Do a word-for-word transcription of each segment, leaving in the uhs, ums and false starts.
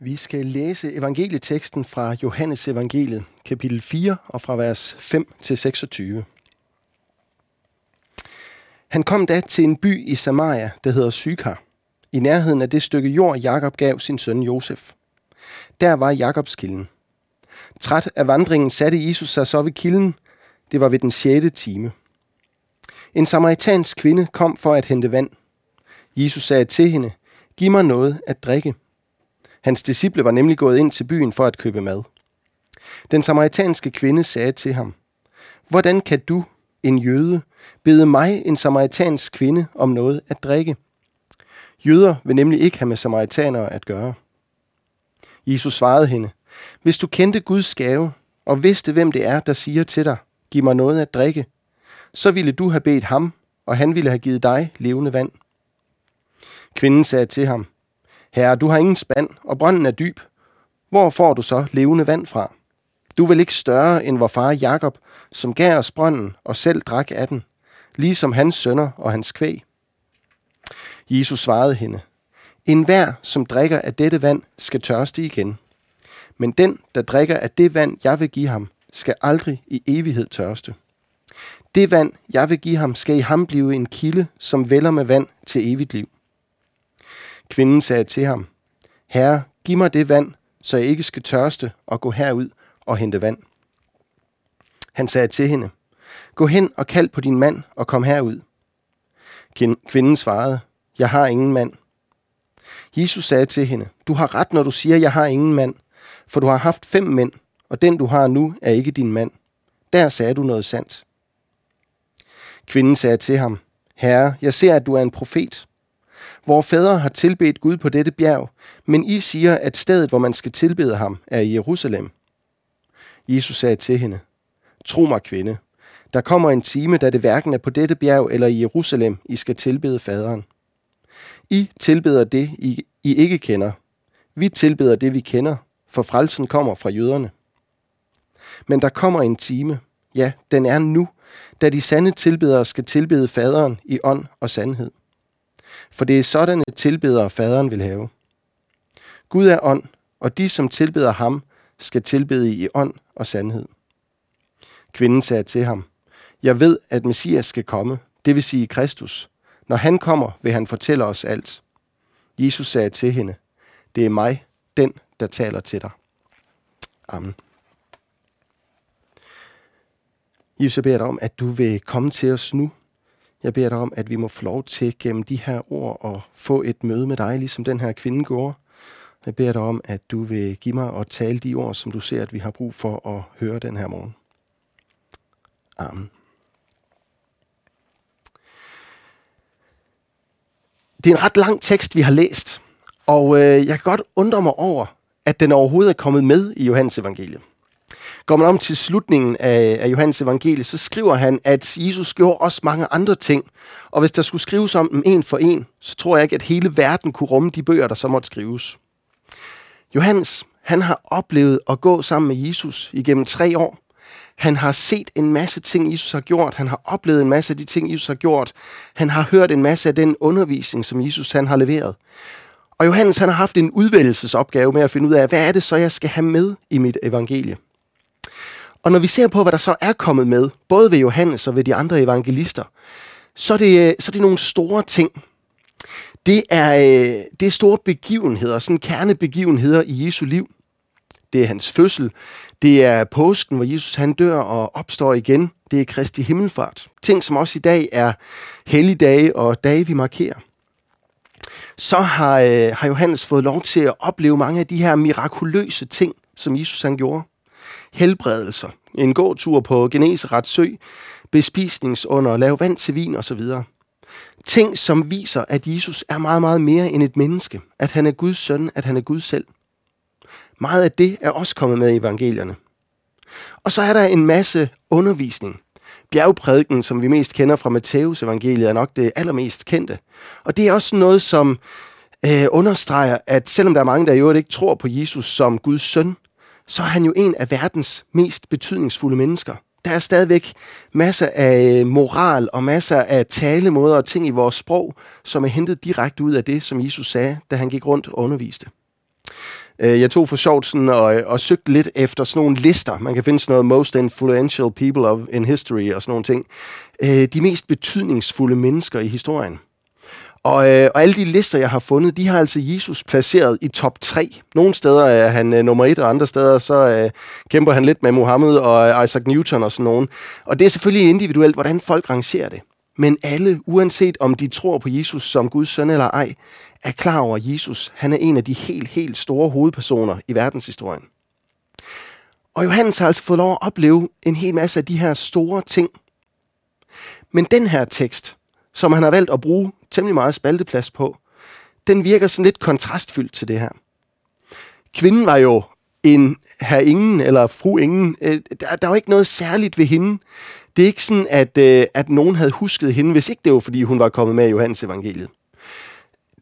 Vi skal læse evangelieteksten fra Johannesevangeliet, kapitel fire, og fra vers fem til seksogtyve. Han kom da til en by i Samaria, der hedder Sykar, i nærheden af det stykke jord, Jakob gav sin søn Josef. Der var Jakobskilden. Træt af vandringen satte Jesus sig så ved kilden. Det var ved den sjette time. En samaritansk kvinde kom for at hente vand. Jesus sagde til hende, giv mig noget at drikke. Hans disciple var nemlig gået ind til byen for at købe mad. Den samaritanske kvinde sagde til ham, hvordan kan du, en jøde, bede mig, en samaritansk kvinde, om noget at drikke? Jøder vil nemlig ikke have med samaritanere at gøre. Jesus svarede hende, hvis du kendte Guds gave og vidste, hvem det er, der siger til dig, giv mig noget at drikke, så ville du have bedt ham, og han ville have givet dig levende vand. Kvinden sagde til ham, herre, du har ingen spand, og brønden er dyb. Hvor får du så levende vand fra? Du er vel ikke større end vor far Jakob, som gav os brønden og selv drak af den, ligesom hans sønner og hans kvæg. Jesus svarede hende, en hver, som drikker af dette vand, skal tørste igen. Men den, der drikker af det vand, jeg vil give ham, skal aldrig i evighed tørste. Det vand, jeg vil give ham, skal i ham blive en kilde, som vælder med vand til evigt liv. Kvinden sagde til ham, herre, giv mig det vand, så jeg ikke skal tørste og gå herud og hente vand. Han sagde til hende, gå hen og kald på din mand og kom herud. Kvinden svarede, jeg har ingen mand. Jesus sagde til hende, du har ret, når du siger, jeg har ingen mand, for du har haft fem mænd, og den du har nu er ikke din mand. Der sagde du noget sandt. Kvinden sagde til ham, herre, jeg ser, at du er en profet. Vore fædre har tilbedt Gud på dette bjerg, men I siger, at stedet, hvor man skal tilbede ham, er i Jerusalem. Jesus sagde til hende, tro mig, kvinde, der kommer en time, da det hverken er på dette bjerg eller i Jerusalem, I skal tilbede faderen. I tilbeder det, I, I ikke kender. Vi tilbeder det, vi kender, for frelsen kommer fra jøderne. Men der kommer en time, ja, den er nu, da de sande tilbedere skal tilbede faderen i ånd og sandhed. For det er sådanne tilbedere, faderen vil have. Gud er ånd, og de, som tilbeder ham, skal tilbede i ånd og sandhed. Kvinden sagde til ham, jeg ved, at Messias skal komme, det vil sige Kristus. Når han kommer, vil han fortælle os alt. Jesus sagde til hende, det er mig, den, der taler til dig. Amen. Jesus, jeg beder dig om, at du vil komme til os nu. Jeg beder dig om, at vi må få lov til gennem de her ord at få et møde med dig, ligesom den her kvinde gjorde. Jeg beder dig om, at du vil give mig og tale de ord, som du ser, at vi har brug for at høre den her morgen. Amen. Det er en ret lang tekst, vi har læst, og jeg kan godt undre mig over, at den overhovedet er kommet med i Johannesevangeliet. Går man om til slutningen af, af Johannes evangeliet, så skriver han, at Jesus gjorde også mange andre ting. Og hvis der skulle skrives om dem en for en, så tror jeg ikke, at hele verden kunne rumme de bøger, der så måtte skrives. Johannes, han har oplevet at gå sammen med Jesus igennem tre år. Han har set en masse ting, Jesus har gjort. Han har oplevet en masse af de ting, Jesus har gjort. Han har hørt en masse af den undervisning, som Jesus han har leveret. Og Johannes, han har haft en udvælgelsesopgave med at finde ud af, hvad er det så, jeg skal have med i mit evangelie? Og når vi ser på, hvad der så er kommet med, både ved Johannes og ved de andre evangelister, så er det, så er det nogle store ting. Det er, det er store begivenheder, sådan kernebegivenheder i Jesu liv. Det er hans fødsel, det er påsken, hvor Jesus han dør og opstår igen, det er Kristi himmelfart. Ting, som også i dag er helligdage og dage, vi markerer. Så har, har Johannes fået lov til at opleve mange af de her mirakuløse ting, som Jesus han gjorde. Helbredelser, en gåtur på Genesaret Sø, bespisningsunder, lave vand til vin osv. Ting, som viser, at Jesus er meget, meget mere end et menneske. At han er Guds søn, at han er Gud selv. Meget af det er også kommet med i evangelierne. Og så er der en masse undervisning. Bjergprædiken, som vi mest kender fra Matthæusevangeliet, er nok det allermest kendte. Og det er også noget, som øh, understreger, at selvom der er mange, der i øvrigt ikke tror på Jesus som Guds søn, så er han jo en af verdens mest betydningsfulde mennesker. Der er stadigvæk masser af moral og masser af talemåder og ting i vores sprog, som er hentet direkte ud af det, som Jesus sagde, da han gik rundt og underviste. Jeg tog for sjovt sådan og, og søgte lidt efter sådan nogle lister. Man kan finde sådan noget most influential people of, in history og sådan nogle ting. De mest betydningsfulde mennesker i historien. Og, øh, og alle de lister, jeg har fundet, de har altså Jesus placeret i top tre. Nogle steder er han øh, nummer et, og andre steder så øh, kæmper han lidt med Mohammed og øh, Isaac Newton og sådan nogen. Og det er selvfølgelig individuelt, hvordan folk rangerer det. Men alle, uanset om de tror på Jesus som Guds søn eller ej, er klar over, at Jesus han er en af de helt, helt store hovedpersoner i verdenshistorien. Og Johannes har altså fået lov at opleve en hel masse af de her store ting. Men den her tekst, som han har valgt at bruge temmelig meget spalteplads på, den virker sådan lidt kontrastfyldt til det her. Kvinden var jo en herr ingen, eller fru ingen. Der, der var ikke noget særligt ved hende. Det er ikke sådan, at, at nogen havde husket hende, hvis ikke det var, fordi hun var kommet med i Johannesevangeliet.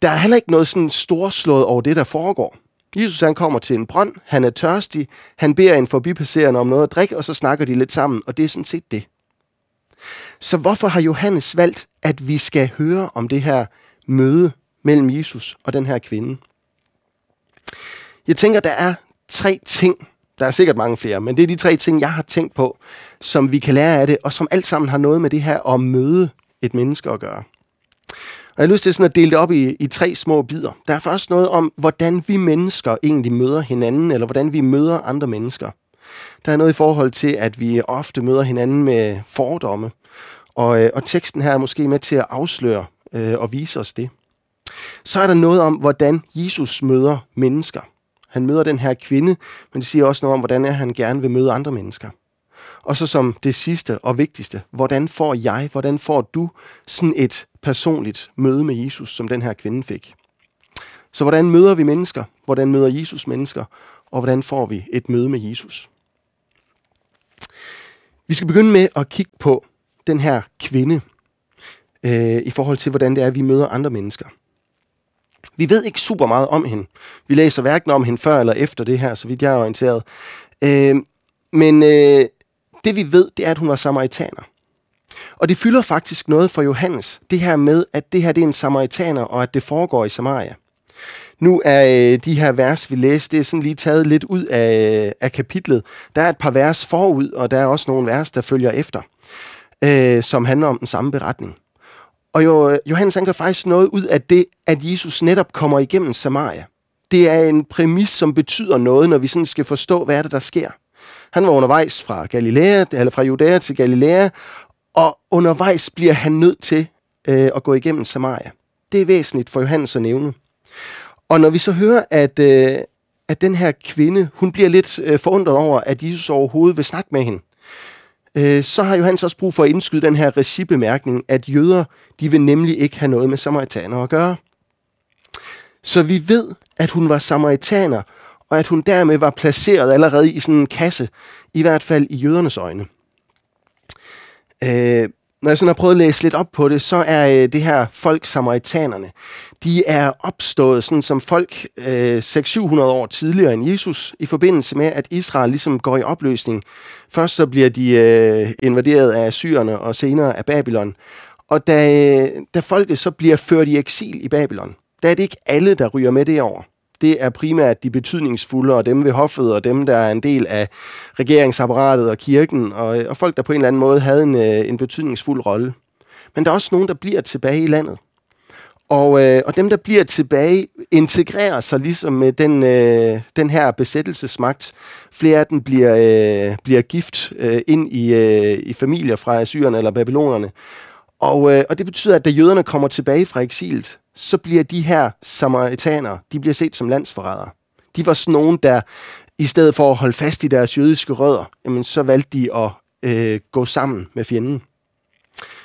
Der er heller ikke noget sådan storslået over det, der foregår. Jesus han kommer til en brønd, han er tørstig, han beder en forbipasserende om noget at drikke, og så snakker de lidt sammen, og det er sådan set det. Så hvorfor har Johannes valgt, at vi skal høre om det her møde mellem Jesus og den her kvinde? Jeg tænker, der er tre ting, der er sikkert mange flere, men det er de tre ting, jeg har tænkt på, som vi kan lære af det, og som alt sammen har noget med det her at møde et menneske at gøre. Og jeg har lyst til sådan at dele det op i, i tre små bidder. Der er først noget om, hvordan vi mennesker egentlig møder hinanden, eller hvordan vi møder andre mennesker. Der er noget i forhold til, at vi ofte møder hinanden med fordomme, og, og teksten her er måske med til at afsløre øh, og vise os det. Så er der noget om, hvordan Jesus møder mennesker. Han møder den her kvinde, men det siger også noget om, hvordan han gerne vil møde andre mennesker. Og så som det sidste og vigtigste, hvordan får jeg, hvordan får du sådan et personligt møde med Jesus, som den her kvinde fik? Så hvordan møder vi mennesker? Hvordan møder Jesus mennesker? Og hvordan får vi et møde med Jesus? Vi skal begynde med at kigge på den her kvinde øh, i forhold til, hvordan det er, vi møder andre mennesker. Vi ved ikke super meget om hende. Vi læser hverken om hende før eller efter det her, så vidt jeg er orienteret. Øh, men øh, det vi ved, det er, at hun var samaritaner. Og det fylder faktisk noget for Johannes, det her med, at det her det er en samaritaner, og at det foregår i Samaria. Nu er øh, de her vers, vi læste, det er sådan lige taget lidt ud af, af kapitlet. Der er et par vers forud, og der er også nogle vers, der følger efter, øh, som handler om den samme beretning. Og jo, Johannes han gør faktisk noget ud af det, at Jesus netop kommer igennem Samaria. Det er en præmis, som betyder noget, når vi sådan skal forstå, hvad er det, der sker. Han var undervejs fra Galilea, eller fra Judæa til Galilea, og undervejs bliver han nødt til øh, at gå igennem Samaria. Det er væsentligt for Johannes at nævne. Og når vi så hører, at, øh, at den her kvinde, hun bliver lidt øh, forundret over, at Jesus overhovedet vil snakke med hende, øh, så har Johannes også brug for at indskyde den her regibemærkning, at jøder, de vil nemlig ikke have noget med samaritaner at gøre. Så vi ved, at hun var samaritaner, og at hun dermed var placeret allerede i sådan en kasse, i hvert fald i jødernes øjne. Øh, Når jeg sådan har prøvet at læse lidt op på det, så er det her folk, samaritanerne, de er opstået sådan som folk øh, seks hundrede til syv hundrede år tidligere end Jesus, i forbindelse med, at Israel ligesom går i opløsning. Først så bliver de øh, invaderet af assyrerne og senere af Babylon. Og da, da folket så bliver ført i eksil i Babylon, der er det ikke alle, der ryger med det over. Det er primært de betydningsfulde, og dem ved hoffet, og dem, der er en del af regeringsapparatet og kirken, og, og folk, der på en eller anden måde havde en, en betydningsfuld rolle. Men der er også nogen, der bliver tilbage i landet. Og, øh, og dem, der bliver tilbage, integrerer sig ligesom med den, øh, den her besættelsesmagt. Flere af dem bliver, øh, bliver gift øh, ind i, øh, i familier fra assyrerne eller babylonerne. Og, øh, og det betyder, at da jøderne kommer tilbage fra eksilet, så bliver de her samaritanere, de bliver set som landsforrædere. De var sådan nogen, der i stedet for at holde fast i deres jødiske rødder, jamen, så valgte de at øh, gå sammen med fjenden.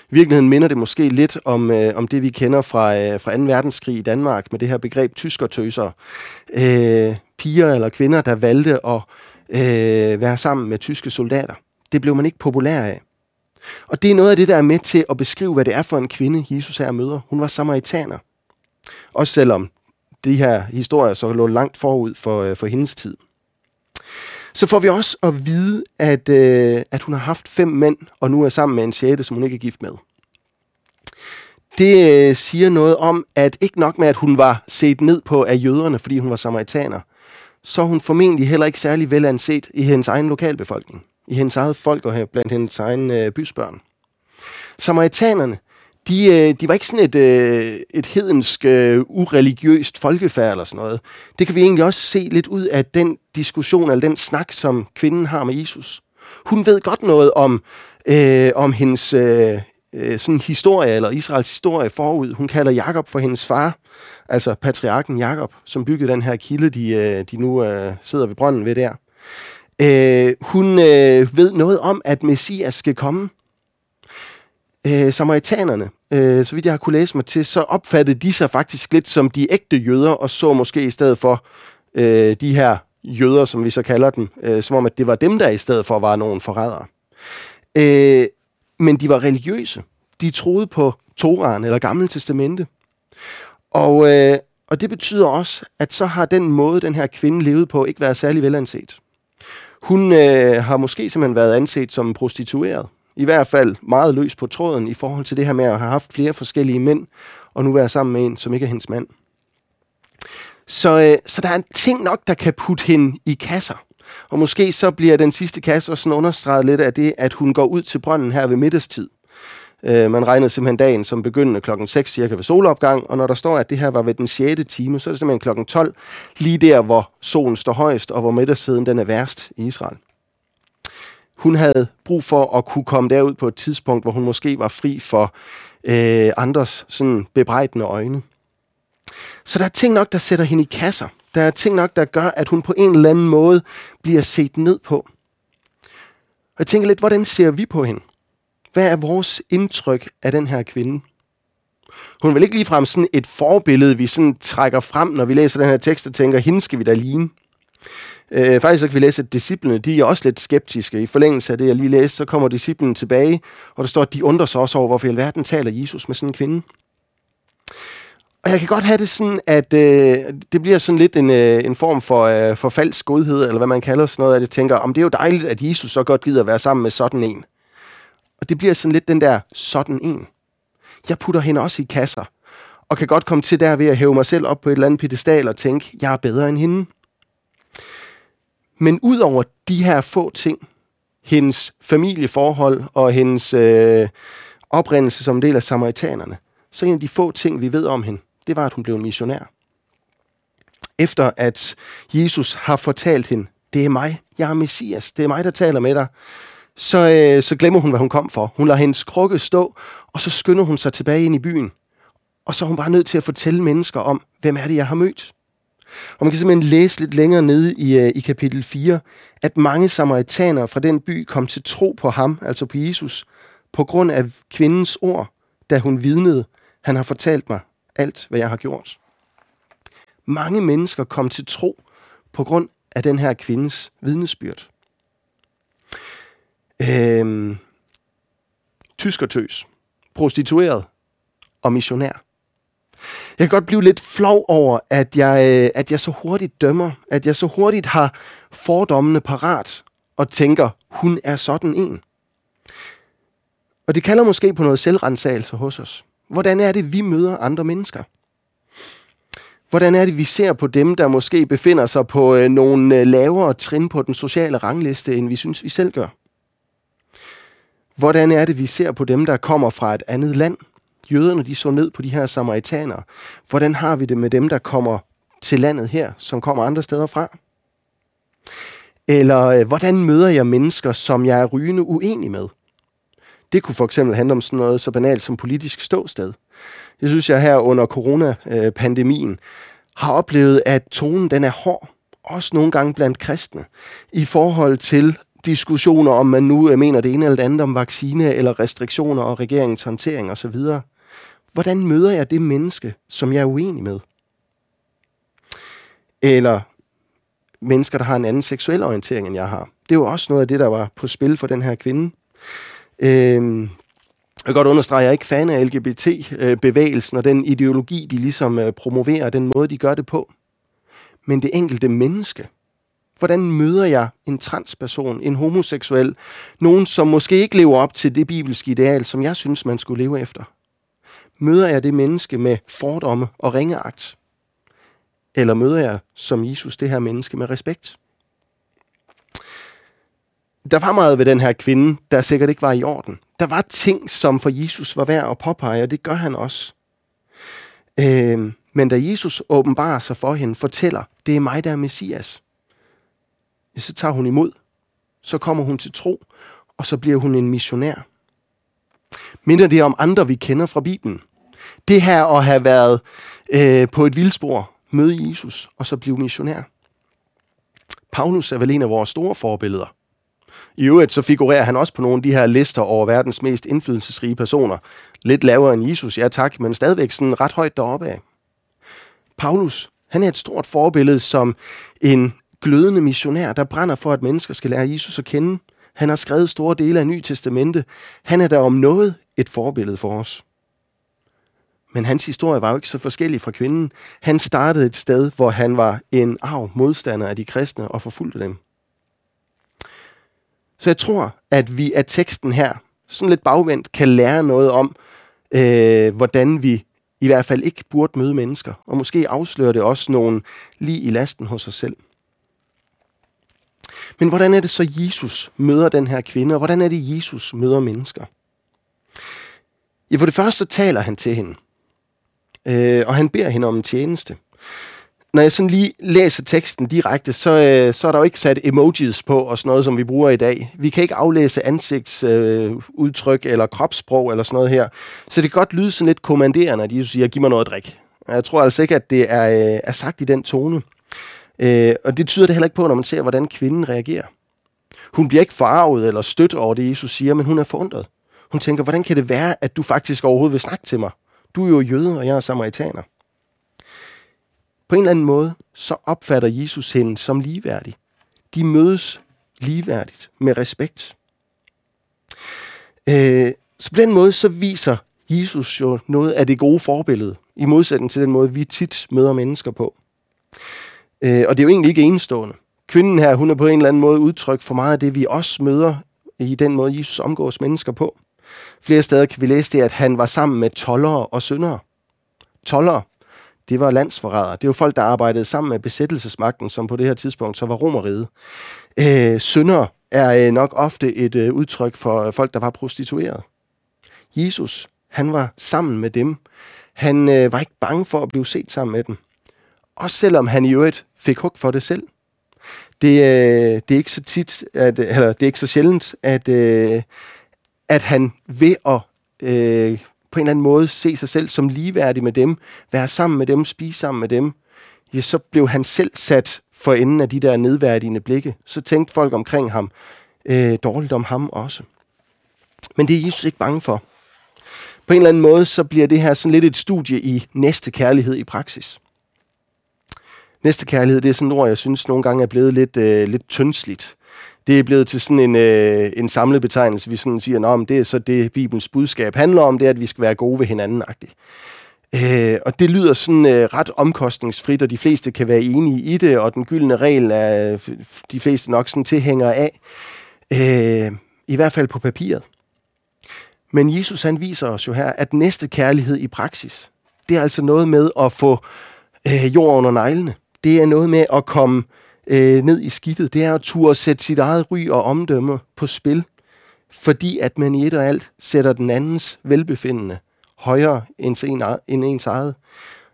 I virkeligheden minder det måske lidt om, øh, om det, vi kender fra, øh, fra anden verdenskrig i Danmark, med det her begreb tyskertøsere. Øh, piger eller kvinder, der valgte at øh, være sammen med tyske soldater. Det blev man ikke populær af. Og det er noget af det, der er med til at beskrive, hvad det er for en kvinde, Jesus her møder. Hun var samaritaner. Også selvom de her historier så lå langt forud for, øh, for hendes tid. Så får vi også at vide, at, øh, at hun har haft fem mænd, og nu er sammen med en sjette, som hun ikke er gift med. Det øh, siger noget om, at ikke nok med, at hun var set ned på af jøderne, fordi hun var samaritaner, så er hun formentlig heller ikke særlig velanset i hendes egen lokalbefolkning, i hendes eget folk og blandt hendes egen øh, bysbørn. Samaritanerne, de, øh, de var ikke sådan et, øh, et hedensk, øh, ureligiøst folkefærd eller sådan noget. Det kan vi egentlig også se lidt ud af den diskussion, eller den snak, som kvinden har med Jesus. Hun ved godt noget om, øh, om hendes øh, sådan historie, eller Israels historie forud. Hun kalder Jakob for hendes far, altså patriarken Jakob, som byggede den her kilde, de, de nu øh, sidder ved brønden ved der. Øh, hun øh, ved noget om, at Messias skal komme. Øh, samaritanerne, øh, så vidt jeg har kunne læse mig til, så opfattede de sig faktisk lidt som de ægte jøder, og så måske i stedet for øh, de her jøder, som vi så kalder dem, øh, som om, at det var dem, der i stedet for var nogen forrædere. Øh, men de var religiøse. De troede på Toraen eller Gamle Testamente. Og, øh, og det betyder også, at så har den måde, den her kvinde levede på, ikke været særlig velanset. Hun øh, har måske simpelthen været anset som prostitueret. I hvert fald meget løs på tråden i forhold til det her med at have haft flere forskellige mænd, og nu være sammen med en, som ikke er hendes mand. Så, øh, så der er en ting nok, der kan putte hende i kasser. Og måske så bliver den sidste kasse også understreget lidt af det, at hun går ud til brønden her ved middagstid. Øh, man regnede simpelthen dagen som begyndende klokken seks cirka ved solopgang, og når der står, at det her var ved den sjette time, så er det simpelthen klokken tolv, lige der, hvor solen står højst, og hvor middagstiden den er værst i Israel. Hun havde brug for at kunne komme derud på et tidspunkt, hvor hun måske var fri for øh, andres sådan bebrejdende øjne. Så der er ting nok, der sætter hende i kasser. Der er ting nok, der gør, at hun på en eller anden måde bliver set ned på. Og jeg tænker lidt, hvordan ser vi på hende? Hvad er vores indtryk af den her kvinde? Hun er vel ikke ligefrem sådan et forbillede, vi sådan trækker frem, når vi læser den her tekst og tænker, hende skal vi da ligne. Øh, faktisk så kan vi læse, at disciplene, de er også lidt skeptiske. I forlængelse af det, jeg lige læste, så kommer disciplene tilbage, og der står, at de undrer sig også over, hvorfor i alverden taler Jesus med sådan en kvinde. Og jeg kan godt have det sådan, at øh, det bliver sådan lidt en, øh, en form for, øh, for falsk godhed, eller hvad man kalder sådan noget, at jeg tænker, om det er jo dejligt, at Jesus så godt gider at være sammen med sådan en. Og det bliver sådan lidt den der sådan en. Jeg putter hende også i kasser, og kan godt komme til der ved at hæve mig selv op på et eller andet pedestal og tænke, jeg er bedre end hende. Men ud over de her få ting, hendes familieforhold og hendes øh, oprindelse som del af samaritanerne, så en af de få ting, vi ved om hende, det var, at hun blev en missionær. Efter at Jesus har fortalt hende, det er mig, jeg er Messias, det er mig, der taler med dig, så, øh, så glemmer hun, hvad hun kom for. Hun lader hendes krukke stå, og så skynder hun sig tilbage ind i byen. Og så er hun bare nødt til at fortælle mennesker om, hvem er det, jeg har mødt. Og man kan simpelthen læse lidt længere nede i, øh, i kapitel fire, at mange samaritanere fra den by kom til tro på ham, altså på Jesus, på grund af kvindens ord, da hun vidnede, han har fortalt mig alt, hvad jeg har gjort. Mange mennesker kom til tro på grund af den her kvindes vidnesbyrd. Øhm, tyskertøs, prostitueret og missionær. Jeg kan godt blive lidt flov over, at jeg, at jeg så hurtigt dømmer, at jeg så hurtigt har fordommene parat og tænker, hun er sådan en. Og det kalder måske på noget selvrensagelse hos os. Hvordan er det, vi møder andre mennesker? Hvordan er det, vi ser på dem, der måske befinder sig på nogle lavere trin på den sociale rangliste, end vi synes, vi selv gør? Hvordan er det, vi ser på dem, der kommer fra et andet land? Jøderne, de så ned på de her samaritanere. Hvordan har vi det med dem, der kommer til landet her, som kommer andre steder fra? Eller hvordan møder jeg mennesker, som jeg er rygende uenig med? Det kunne for eksempel handle om sådan noget så banalt som politisk ståsted. Jeg synes, jeg her under coronapandemien har oplevet, at tonen den er hård, også nogle gange blandt kristne, i forhold til diskussioner om, man nu mener det ene eller det andet om vaccine eller restriktioner og regeringens håndtering osv. Hvordan møder jeg det menneske, som jeg er uenig med? Eller mennesker, der har en anden seksuel orientering, end jeg har. Det er jo også noget af det, der var på spil for den her kvinde. Øhm, jeg kan godt understrege, at jeg er ikke fan af L G B T-bevægelsen og den ideologi, de ligesom promoverer, den måde, de gør det på. Men det enkelte menneske. Hvordan møder jeg en transperson, en homoseksuel, nogen, som måske ikke lever op til det bibelske ideal, som jeg synes, man skulle leve efter? Møder jeg det menneske med fordomme og ringeagt? Eller møder jeg som Jesus det her menneske med respekt? Der var meget ved den her kvinde, der sikkert ikke var i orden. Der var ting, som for Jesus var værd at påpege, og det gør han også. Øh, men da Jesus åbenbarer sig for hende, fortæller, det er mig, der er Messias, så tager hun imod. Så kommer hun til tro, og så bliver hun en missionær. Minder det om andre, vi kender fra Bibelen? Det her at have været øh, på et vildspor, møde Jesus, og så blive missionær. Paulus er vel en af vores store forbilleder. I øvrigt så figurerer han også på nogle af de her lister over verdens mest indflydelsesrige personer. Lidt lavere end Jesus, ja tak, men stadigvæk sådan ret højt deroppe af. Paulus, han er et stort forbillede som en glødende missionær, der brænder for, at mennesker skal lære Jesus at kende. Han har skrevet store dele af Nye Testamente. Han er der om noget et forbillede for os. Men hans historie var jo ikke så forskellig fra kvinden. Han startede et sted, hvor han var en arg modstander af de kristne og forfulgte dem. Så jeg tror, at vi af teksten her, sådan lidt bagvendt, kan lære noget om, øh, hvordan vi i hvert fald ikke burde møde mennesker. Og måske afslører det også nogen lige i lasten hos os selv. Men hvordan er det så, Jesus møder den her kvinde, og hvordan er det, Jesus møder mennesker? Ja, for det første taler han til hende, øh, og han beder hende om en tjeneste. Når jeg sådan lige læser teksten direkte, så, øh, så er der jo ikke sat emojis på og sådan noget, som vi bruger i dag. Vi kan ikke aflæse ansigtsudtryk øh, eller kropssprog eller sådan noget her. Så det kan godt lyde sådan lidt kommanderende, at Jesus siger, giv mig noget at drikke. Jeg tror altså ikke, at det er, øh, er sagt i den tone. Øh, og det tyder det heller ikke på, når man ser, hvordan kvinden reagerer. Hun bliver ikke forarvet eller stødt over det, Jesus siger, men hun er forundret. Hun tænker, hvordan kan det være, at du faktisk overhovedet vil snakke til mig? Du er jo jøde, og jeg er samaritaner. På en eller anden måde, så opfatter Jesus hende som ligeværdig. De mødes ligeværdigt med respekt. Øh, så på den måde, så viser Jesus jo noget af det gode forbillede, i modsætning til den måde, vi tit møder mennesker på. Øh, og det er jo egentlig ikke enestående. Kvinden her, hun er på en eller anden måde udtryk for meget af det, vi også møder i den måde, Jesus omgås mennesker på. Flere steder kan vi læse det, at han var sammen med toldere og syndere. Toldere, det var landsforrædere. Det var folk, der arbejdede sammen med besættelsesmagten, som på det her tidspunkt så var Romerriget. Øh, syndere er øh, nok ofte et øh, udtryk for øh, folk, der var prostitueret. Jesus, han var sammen med dem. Han øh, var ikke bange for at blive set sammen med dem. Også selvom han i øvrigt fik hug for det selv. Det, øh, det er ikke så tit, at, eller det er ikke så sjældent, at, øh, at han ved at øh, på en eller anden måde se sig selv som ligeværdig med dem, være sammen med dem, spise sammen med dem, ja, så blev han selv sat for enden af de der nedværdigende blikke. Så tænkte folk omkring ham øh, dårligt om ham også. Men det er Jesus ikke bange for. På en eller anden måde, så bliver det her sådan lidt et studie i næstekærlighed i praksis. Næstekærlighed, det er sådan et ord, jeg synes nogle gange er blevet lidt, øh, lidt tyndsligt. Det er blevet til sådan en, øh, en samlet betegnelse, vi sådan siger, at det er så det, Bibelens budskab handler om, det er, at vi skal være gode ved hinanden-agtigt. Øh, og det lyder sådan øh, ret omkostningsfrit, og de fleste kan være enige i det, og den gyldne regel er de fleste nok sådan tilhængere af, øh, i hvert fald på papiret. Men Jesus, han viser os jo her, at næstekærlighed i praksis, det er altså noget med at få øh, jord under neglene. Det er noget med at komme øh, ned i skidtet. Det er at turde sætte sit eget ry og omdømme på spil, fordi at man i et og alt sætter den andens velbefindende højere end, en, end ens eget,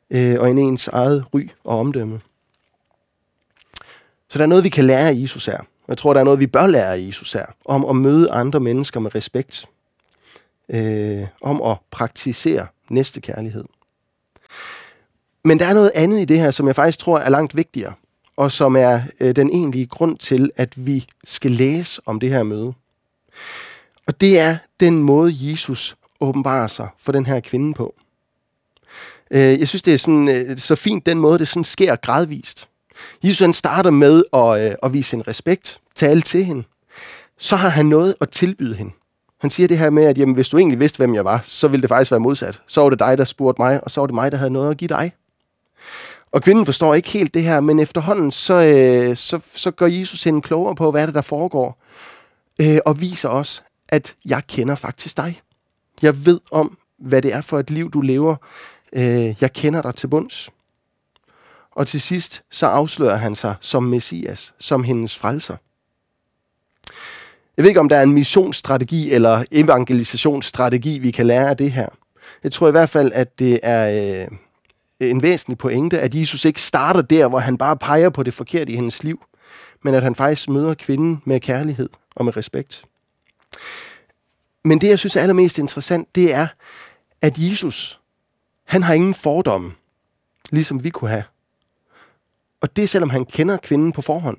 øh, og end ens eget ry og omdømme. Så der er noget, vi kan lære af Jesus her. Jeg tror, der er noget, vi bør lære af Jesus her, om at møde andre mennesker med respekt, øh, om at praktisere næstekærlighed. Men der er noget andet i det her, som jeg faktisk tror er langt vigtigere, og som er øh, den egentlige grund til, at vi skal læse om det her møde. Og det er den måde, Jesus åbenbarer sig for den her kvinde på. Øh, jeg synes, det er sådan, øh, så fint den måde, det sådan sker gradvist. Jesus han starter med at, øh, at vise hende respekt, tale til hende. Så har han noget at tilbyde hende. Han siger det her med, at jamen, hvis du egentlig vidste, hvem jeg var, så ville det faktisk være modsat. Så var det dig, der spurgte mig, og så var det mig, der havde noget at give dig. Og kvinden forstår ikke helt det her, men efterhånden så, øh, så, så gør Jesus hende klogere på, hvad det der foregår, øh, og viser os, at jeg kender faktisk dig. Jeg ved om, hvad det er for et liv, du lever. Øh, jeg kender dig til bunds. Og til sidst så afslører han sig som Messias, som hendes frelser. Jeg ved ikke, om der er en missionsstrategi eller evangelisationsstrategi, vi kan lære af det her. Jeg tror i hvert fald, at det er øh, en væsentlig pointe, at Jesus ikke starter der, hvor han bare peger på det forkerte i hendes liv, men at han faktisk møder kvinden med kærlighed og med respekt. Men det, jeg synes er allermest interessant, det er, at Jesus, han har ingen fordomme, ligesom vi kunne have. Og det selvom han kender kvinden på forhånd.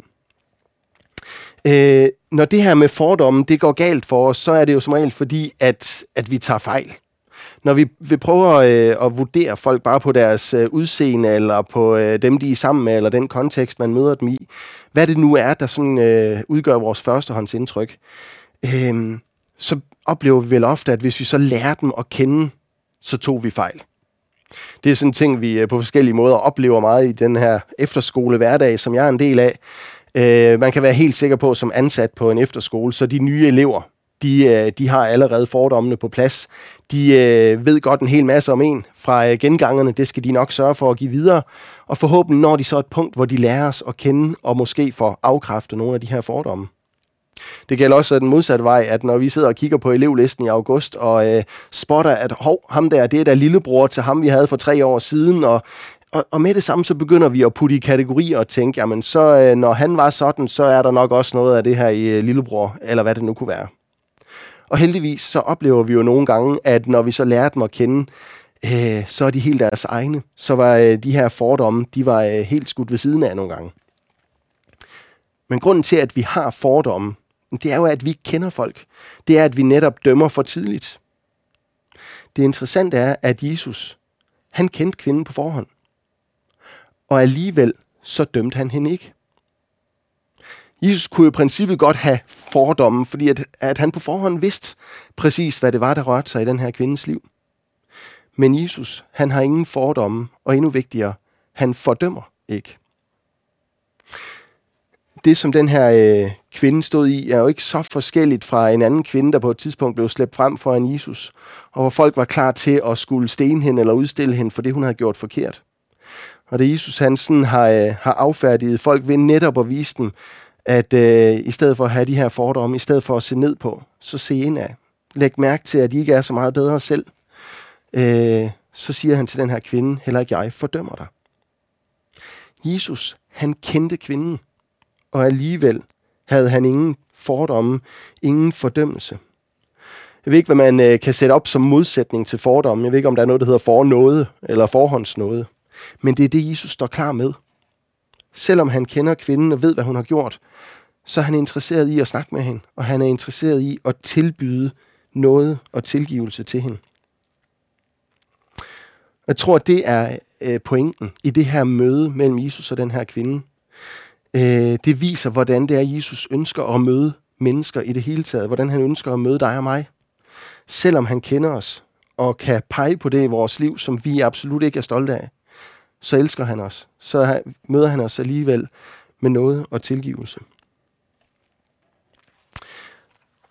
Øh, når det her med fordomme, det går galt for os, så er det jo som regel fordi, at, at vi tager fejl. Når vi, vi prøver øh, at vurdere folk bare på deres øh, udseende, eller på øh, dem, de er sammen med, eller den kontekst, man møder dem i, hvad det nu er, der sådan, øh, udgør vores førstehåndsindtryk, øh, så oplever vi vel ofte, at hvis vi så lærer dem at kende, så tog vi fejl. Det er sådan en ting, vi på forskellige måder oplever meget i den her efterskolehverdag, som jeg er en del af. Øh, man kan være helt sikker på, som ansat på en efterskole, så de nye elever, de, de har allerede fordommene på plads. De øh, ved godt en hel masse om en fra gengangerne. Det skal de nok sørge for at give videre. Og forhåbentlig når de så et punkt, hvor de lærer os at kende og måske får afkræftet nogle af de her fordomme. Det gælder også den modsatte vej, at når vi sidder og kigger på elevlisten i august og øh, spotter, at hov, ham der, det er der lillebror til ham, vi havde for tre år siden, og, og, og med det samme, så begynder vi at putte i kategorier og tænke, jamen så øh, når han var sådan, så er der nok også noget af det her i øh, lillebror, eller hvad det nu kunne være. Og heldigvis så oplever vi jo nogle gange, at når vi så lærer dem at kende, øh, så er de helt deres egne. Så var øh, de her fordomme, de var øh, helt skudt ved siden af nogle gange. Men grunden til, at vi har fordomme, det er jo, at vi ikke kender folk. Det er, at vi netop dømmer for tidligt. Det interessante er, at Jesus, han kendte kvinden på forhånd. Og alligevel, så dømte han hende ikke. Jesus kunne jo i princippet godt have fordomme, fordi at, at han på forhånd vidste præcis, hvad det var, der rørte sig i den her kvindes liv. Men Jesus, han har ingen fordomme, og endnu vigtigere, han fordømmer ikke. Det, som den her øh, kvinde stod i, er jo ikke så forskelligt fra en anden kvinde, der på et tidspunkt blev slæbt frem foran Jesus, og hvor folk var klar til at skulle stene hende eller udstille hende for det, hun havde gjort forkert. Og det Jesus han sådan har, øh, har affærdiget folk ved netop at vise dem, at øh, i stedet for at have de her fordomme, i stedet for at se ned på, så se indad. Læg mærke til, at I ikke er så meget bedre selv. Øh, så siger han til den her kvinde, heller ikke jeg fordømmer dig. Jesus, han kendte kvinden. Og alligevel havde han ingen fordomme, ingen fordømmelse. Jeg ved ikke, hvad man kan sætte op som modsætning til fordomme. Jeg ved ikke, om der er noget, der hedder fornåde eller forhåndsnåde. Men det er det, Jesus står klar med. Selvom han kender kvinden og ved, hvad hun har gjort, så er han interesseret i at snakke med hende, og han er interesseret i at tilbyde noget og tilgivelse til hende. Jeg tror, det er pointen i det her møde mellem Jesus og den her kvinde. Det viser, hvordan det er, Jesus ønsker at møde mennesker i det hele taget. Hvordan han ønsker at møde dig og mig. Selvom han kender os og kan pege på det i vores liv, som vi absolut ikke er stolte af, så elsker han os. Så møder han os alligevel med noget og tilgivelse.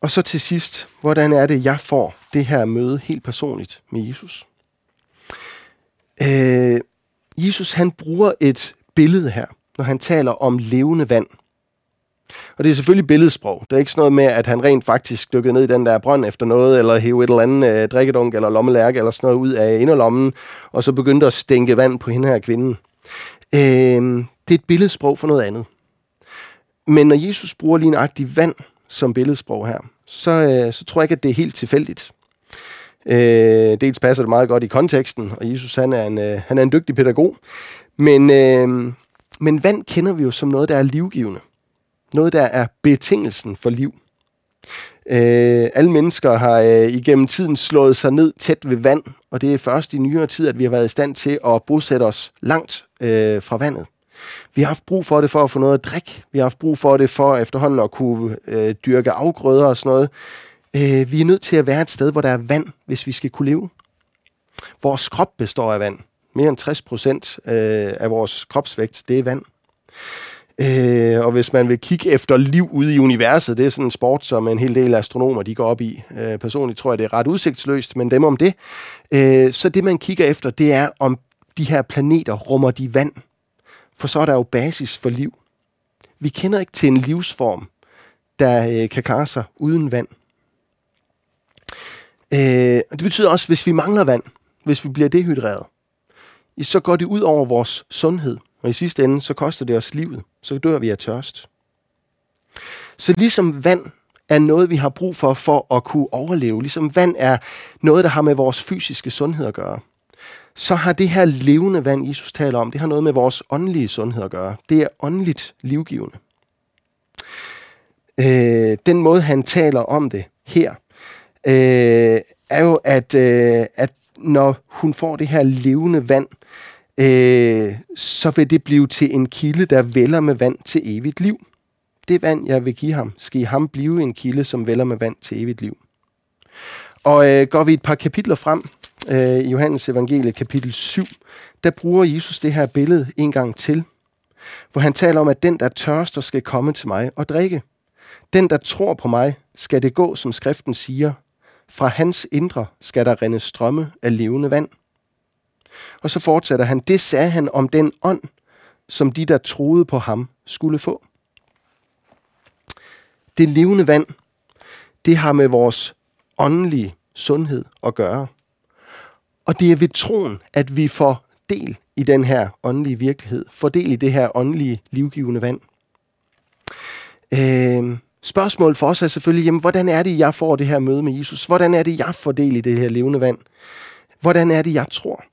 Og så til sidst, hvordan er det, jeg får det her møde helt personligt med Jesus? Øh, Jesus han bruger et billede her, når han taler om levende vand. Og det er selvfølgelig billedsprog. Det er ikke sådan noget med, at han rent faktisk dykkede ned i den der brønd efter noget, eller hævde et eller andet øh, drikkedunk eller lommelærke, eller sådan noget ud af inderlommen, og så begyndte at stænke vand på hende her kvinden. Øh, det er et billedsprog for noget andet. Men når Jesus bruger lige nøjagtigt vand som billedsprog her, så, øh, så tror jeg ikke, at det er helt tilfældigt. Øh, dels passer det meget godt i konteksten, og Jesus han er en, øh, han er en dygtig pædagog, men... Øh, Men vand kender vi jo som noget, der er livgivende. Noget, der er betingelsen for liv. Øh, alle mennesker har øh, igennem tiden slået sig ned tæt ved vand, og det er først i nyere tid, at vi har været i stand til at bosætte os langt øh, fra vandet. Vi har haft brug for det for at få noget at drikke. Vi har haft brug for det for efterhånden at kunne øh, dyrke afgrøder og sådan noget. Øh, vi er nødt til at være et sted, hvor der er vand, hvis vi skal kunne leve. Vores krop består af vand. Mere end tres procent af vores kropsvægt, det er vand. Øh, og hvis man vil kigge efter liv ude i universet, det er sådan en sport, som en hel del astronomer de går op i. Øh, personligt tror jeg, det er ret udsigtsløst, men dem om det. Øh, så det, man kigger efter, det er, om de her planeter rummer de vand. for så er der jo basis for liv. Vi kender ikke til en livsform, der kan klare sig uden vand. Og det betyder også, at hvis vi mangler vand, hvis vi bliver dehydreret, så går det ud over vores sundhed, og i sidste ende, så koster det os livet, så dør vi af tørst. Så ligesom vand er noget, vi har brug for, for at kunne overleve, ligesom vand er noget, der har med vores fysiske sundhed at gøre, så har det her levende vand, Jesus taler om, det har noget med vores åndelige sundhed at gøre. Det er åndeligt livgivende. Øh, den måde, han taler om det her, øh, er jo, at, øh, at når hun får det her levende vand, øh, så vil det blive til en kilde, der vælder med vand til evigt liv. Det vand, jeg vil give ham, skal i ham blive en kilde, som vælder med vand til evigt liv. Og øh, går vi et par kapitler frem, øh, i Johannesevangeliet kapitel syv, der bruger Jesus det her billede en gang til, hvor han taler om, at den, der tørster, skal komme til mig og drikke. Den, der tror på mig, skal det gå, som skriften siger. Fra hans indre skal der rinde strømme af levende vand. Og så fortsætter han, det sagde han om den ånd, som de, der troede på ham, skulle få. Det levende vand, det har med vores åndelige sundhed at gøre. Og det er ved troen, at vi får del i den her åndelige virkelighed, får del i det her åndelige, livgivende vand. Øh, spørgsmålet for os er selvfølgelig, jamen, hvordan er det, jeg får det her møde med Jesus? Hvordan er det, jeg får del i det her levende vand? Hvordan er det, jeg tror?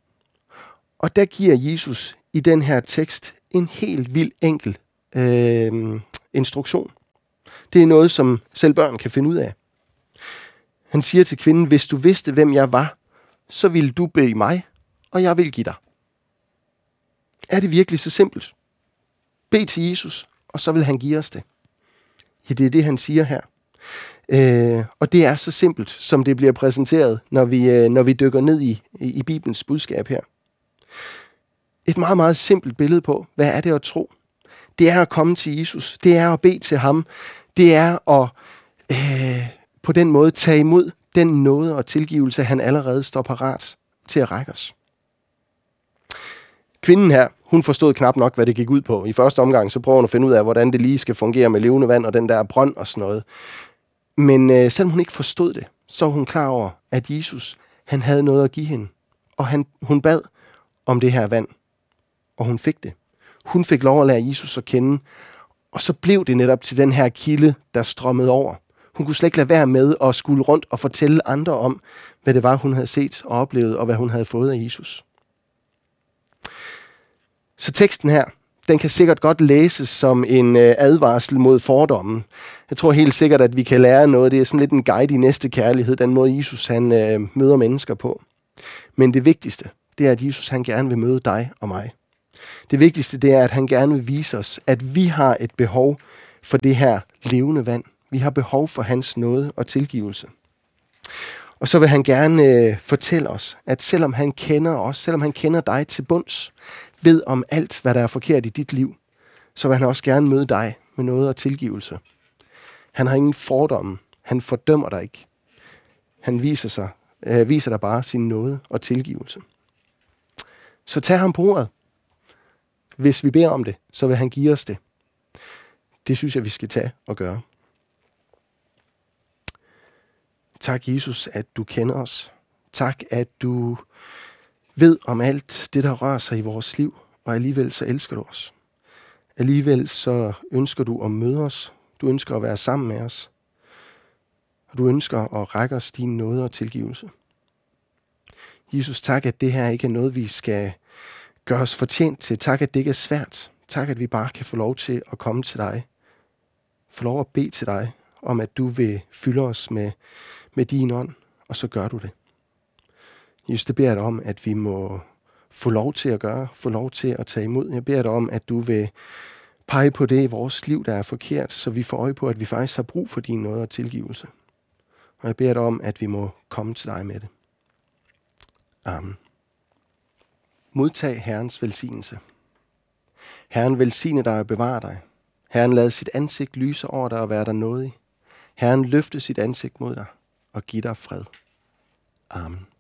Og der giver Jesus i den her tekst en helt vild enkel øh, instruktion. Det er noget, som selv børn kan finde ud af. Han siger til kvinden, hvis du vidste, hvem jeg var, så ville du bede mig, og jeg vil give dig. Er det virkelig så simpelt? Bed til Jesus, og så vil han give os det. Ja, det er det, han siger her. Øh, og det er så simpelt, som det bliver præsenteret, når vi, når vi dykker ned i, i Bibelens budskab her. Et meget, meget simpelt billede på, hvad er det at tro? Det er at komme til Jesus. Det er at bede til ham. Det er at øh, på den måde tage imod den nåde og tilgivelse, han allerede står parat til at række os. Kvinden her, hun forstod knap nok, hvad det gik ud på. I første omgang, så prøver hun at finde ud af, hvordan det lige skal fungere med levende vand og den der brønd og sådan noget. Men øh, selvom hun ikke forstod det, så var hun klar over, at Jesus, han havde noget at give hende. Og han, hun bad om det her vand. Og hun fik det. Hun fik lov at lære Jesus at kende, og så blev det netop til den her kilde, der strømmede over. Hun kunne slet ikke lade være med at skulle rundt og fortælle andre om, hvad det var, hun havde set og oplevet, og hvad hun havde fået af Jesus. Så teksten her, den kan sikkert godt læses som en advarsel mod fordommen. Jeg tror helt sikkert, at vi kan lære noget. Det er sådan lidt en guide i næste kærlighed, den måde Jesus han øh, møder mennesker på. Men det vigtigste, det er, at Jesus han gerne vil møde dig og mig. Det vigtigste, det er, at han gerne vil vise os, at vi har et behov for det her levende vand. Vi har behov for hans nåde og tilgivelse. Og så vil han gerne øh, fortælle os, at selvom han kender os, selvom han kender dig til bunds, ved om alt, hvad der er forkert i dit liv, så vil han også gerne møde dig med noget og tilgivelse. Han har ingen fordomme. Han fordømmer dig ikke. Han viser, sig, øh, viser dig bare sin nåde og tilgivelse. Så tag ham på ordet. Hvis vi beder om det, så vil han give os det. Det synes jeg, vi skal tage og gøre. Tak, Jesus, at du kender os. Tak, at du ved om alt det, der rører sig i vores liv, og alligevel så elsker du os. Alligevel så ønsker du at møde os. Du ønsker at være sammen med os. Og du ønsker at række os din nåde og tilgivelse. Jesus, tak, at det her ikke er noget, vi skal gør os fortjent til. Tak, at det ikke er svært. Tak, at vi bare kan få lov til at komme til dig. Få lov at bede til dig, om at du vil fylde os med, med din ånd, og så gør du det. Jesus, det beder jeg dig om, at vi må få lov til at gøre, få lov til at tage imod. Jeg beder dig om, at du vil pege på det i vores liv, der er forkert, så vi får øje på, at vi faktisk har brug for din nåde og tilgivelse. Og jeg beder dig om, at vi må komme til dig med det. Amen. Modtag Herrens velsignelse. Herren velsigne dig og bevare dig. Herren lad sit ansigt lyse over dig og være dig nådig. Herren løfte sit ansigt mod dig og give dig fred. Amen.